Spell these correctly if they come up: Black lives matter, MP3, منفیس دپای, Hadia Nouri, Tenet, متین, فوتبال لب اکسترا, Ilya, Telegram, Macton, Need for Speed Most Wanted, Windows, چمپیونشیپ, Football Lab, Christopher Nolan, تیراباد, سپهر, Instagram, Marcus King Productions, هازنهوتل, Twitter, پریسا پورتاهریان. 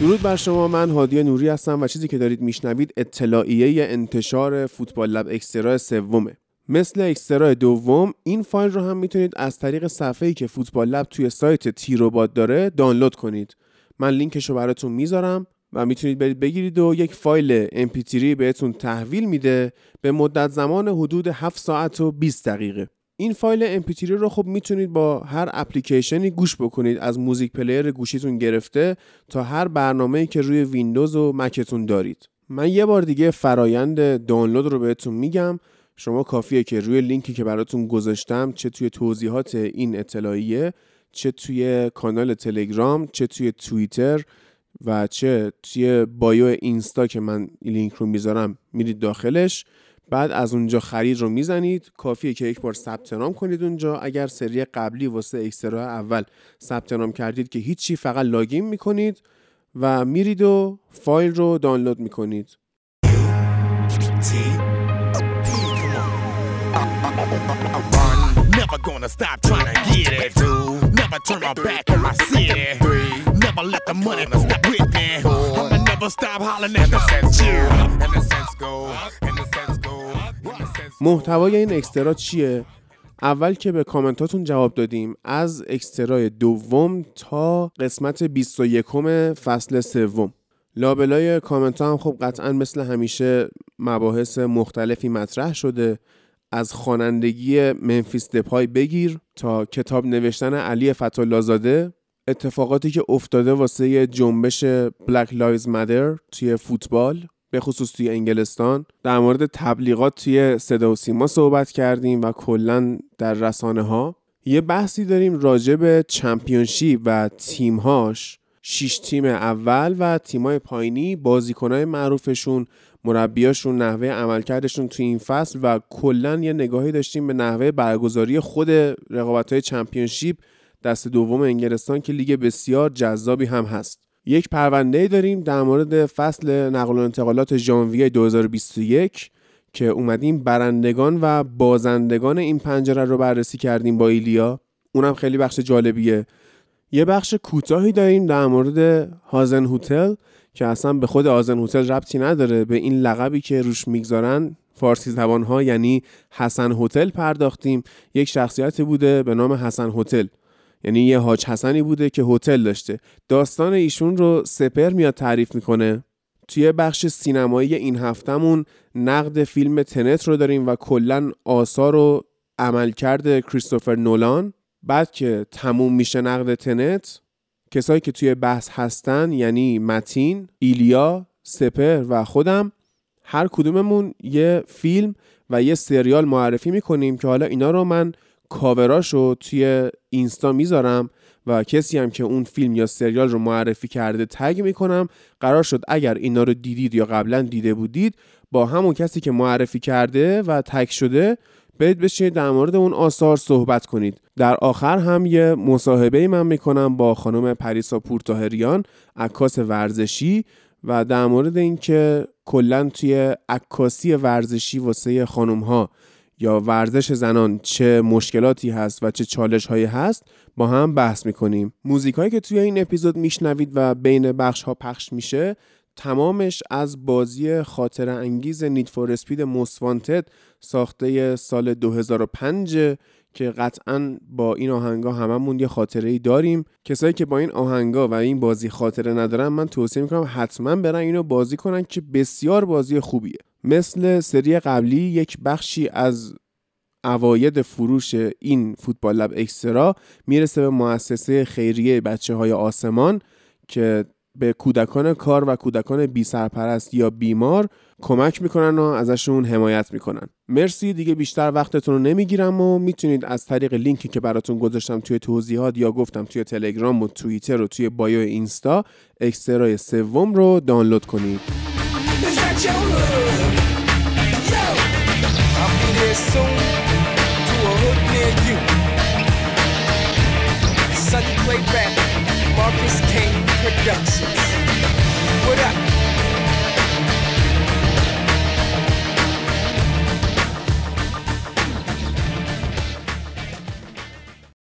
درود بر شما، من هادیه نوری هستم و چیزی که دارید میشنوید اطلاعیه انتشار فوتبال لب اکسترا سومه. مثل اکسترا دوم، این فایل رو هم میتونید از طریق صفحه‌ای که فوتبال لب توی سایت تیراباد داره دانلود کنید. من لینکش رو براتون میذارم و میتونید برید بگیرید و یک فایل MP3 بهتون تحویل میده به مدت زمان حدود 7 ساعت و 20 دقیقه. این فایل MP3 رو خب میتونید با هر اپلیکیشنی گوش بکنید، از موزیک پلیر گوشیتون گرفته تا هر برنامه‌ای که روی ویندوز و مکتون دارید. من یه بار دیگه فرایند دانلود رو بهتون میگم. شما کافیه که روی لینکی که براتون گذاشتم، چه توی توضیحات این اطلاعیه، چه توی کانال تلگرام، چه توی توییتر و چه توی بایو اینستا که من لینک رو میذارم، میرید داخلش، بعد از اونجا خرید رو میزنید. کافیه که یک بار ثبت نام کنید اونجا. اگر سری قبلی واسه اکسترا اول ثبت نام کردید که هیچی، فقط لاگین میکنید و میرید و فایل رو دانلود میکنید. Never gonna stop trying to get it. Never turn my back on my city. Never let the money stop with me. I'ma never stop hollering at the sense you. And the sense go. And the sense go. محتوای این اکسترا چیه؟ اول که به کامنتاتون جواب دادیم، از اکسترای دوم تا قسمت 21 فصل سوم. لابلای کامنت ها هم خب قطعا مثل همیشه مباحث مختلفی مطرح شده، از خوانندگی منفیس دپای بگیر تا کتاب نوشتن علی فتح‌الله زاده، اتفاقاتی که افتاده واسه جنبش Black Lives Matter توی فوتبال، به خصوص توی انگلستان. در مورد تبلیغات توی صدا و سیما صحبت کردیم و کلاً در رسانه ها یه بحثی داریم راجع به چمپیونشیپ و تیم‌هاش، 6 تیم اول و تیم‌های پایینی، بازیکن‌های معروفشون، مربیاشون، نحوه عملکردشون توی این فصل و کلاً یه نگاهی داشتیم به نحوه برگزاری خود رقابت‌های چمپیونشیپ دست دوم انگلستان که لیگ بسیار جذابی هم هست. یک پرونده‌ای داریم در مورد فصل نقل و انتقالات ژانویه 2021 که اومدیم برندگان و بازندگان این پنجره رو بررسی کردیم با ایلیا، اونم خیلی بخش جالبیه. یه بخش کوتاهی داریم در مورد هازنهوتل که اصلا به خود هازنهوتل ربطی نداره، به این لقبی که روش میگذارن فارسی زبان‌ها، یعنی حسن هتل پرداختیم. یک شخصیتی بوده به نام حسن هتل، یعنی یه حاج حسنی بوده که هتل داشته. داستان ایشون رو سپهر میاد تعریف میکنه. توی بخش سینمایی این هفتمون نقد فیلم تنت رو داریم و کلاً آثار و عملکرد کریستوفر نولان. بعد که تموم میشه نقد تنت، کسایی که توی بحث هستن یعنی متین، ایلیا، سپهر و خودم، هر کدوممون یه فیلم و یه سریال معرفی میکنیم که حالا اینا رو من کاوراشو توی اینستا میذارم و کسی هم که اون فیلم یا سریال رو معرفی کرده تگ میکنم. قرار شد اگر اینا رو دیدید یا قبلا دیده بودید، با همون کسی که معرفی کرده و تگ شده برید بشینید در مورد اون آثار صحبت کنید. در آخر هم یه مصاحبه‌ای من میکنم با خانم پریسا پورتاهریان، عکاس ورزشی، و در مورد این که کلاً توی عکاسی ورزشی واسه خانم‌ها یا ورزش زنان چه مشکلاتی هست و چه چالش‌هایی هست با هم بحث میکنیم. موزیکایی که توی این اپیزود میشنوید و بین بخش‌ها پخش میشه، تمامش از بازی خاطره انگیز Need for Speed Most Wanted ساخته سال 2005 که قطعاً با این آهنگا هممون یه خاطره‌ای داریم. کسایی که با این آهنگا و این بازی خاطره ندارن، من توصیه میکنم حتما برن اینو بازی کنن که بسیار بازی خوبیه. مثل سری قبلی، یک بخشی از عواید فروش این فوتبال لب اکسترا میرسه به مؤسسه خیریه بچه‌های آسمان که به کودکان کار و کودکان بی سرپرست یا بیمار کمک میکنن و ازشون حمایت میکنن. مرسی، دیگه بیشتر وقتتون رو نمیگیرم و میتونید از طریق لینکی که براتون گذاشتم توی توضیحات یا گفتم توی تلگرام و توییتر و توی بایو اینستا اکسترای سوم رو دانلود کنید. Marcus King Productions.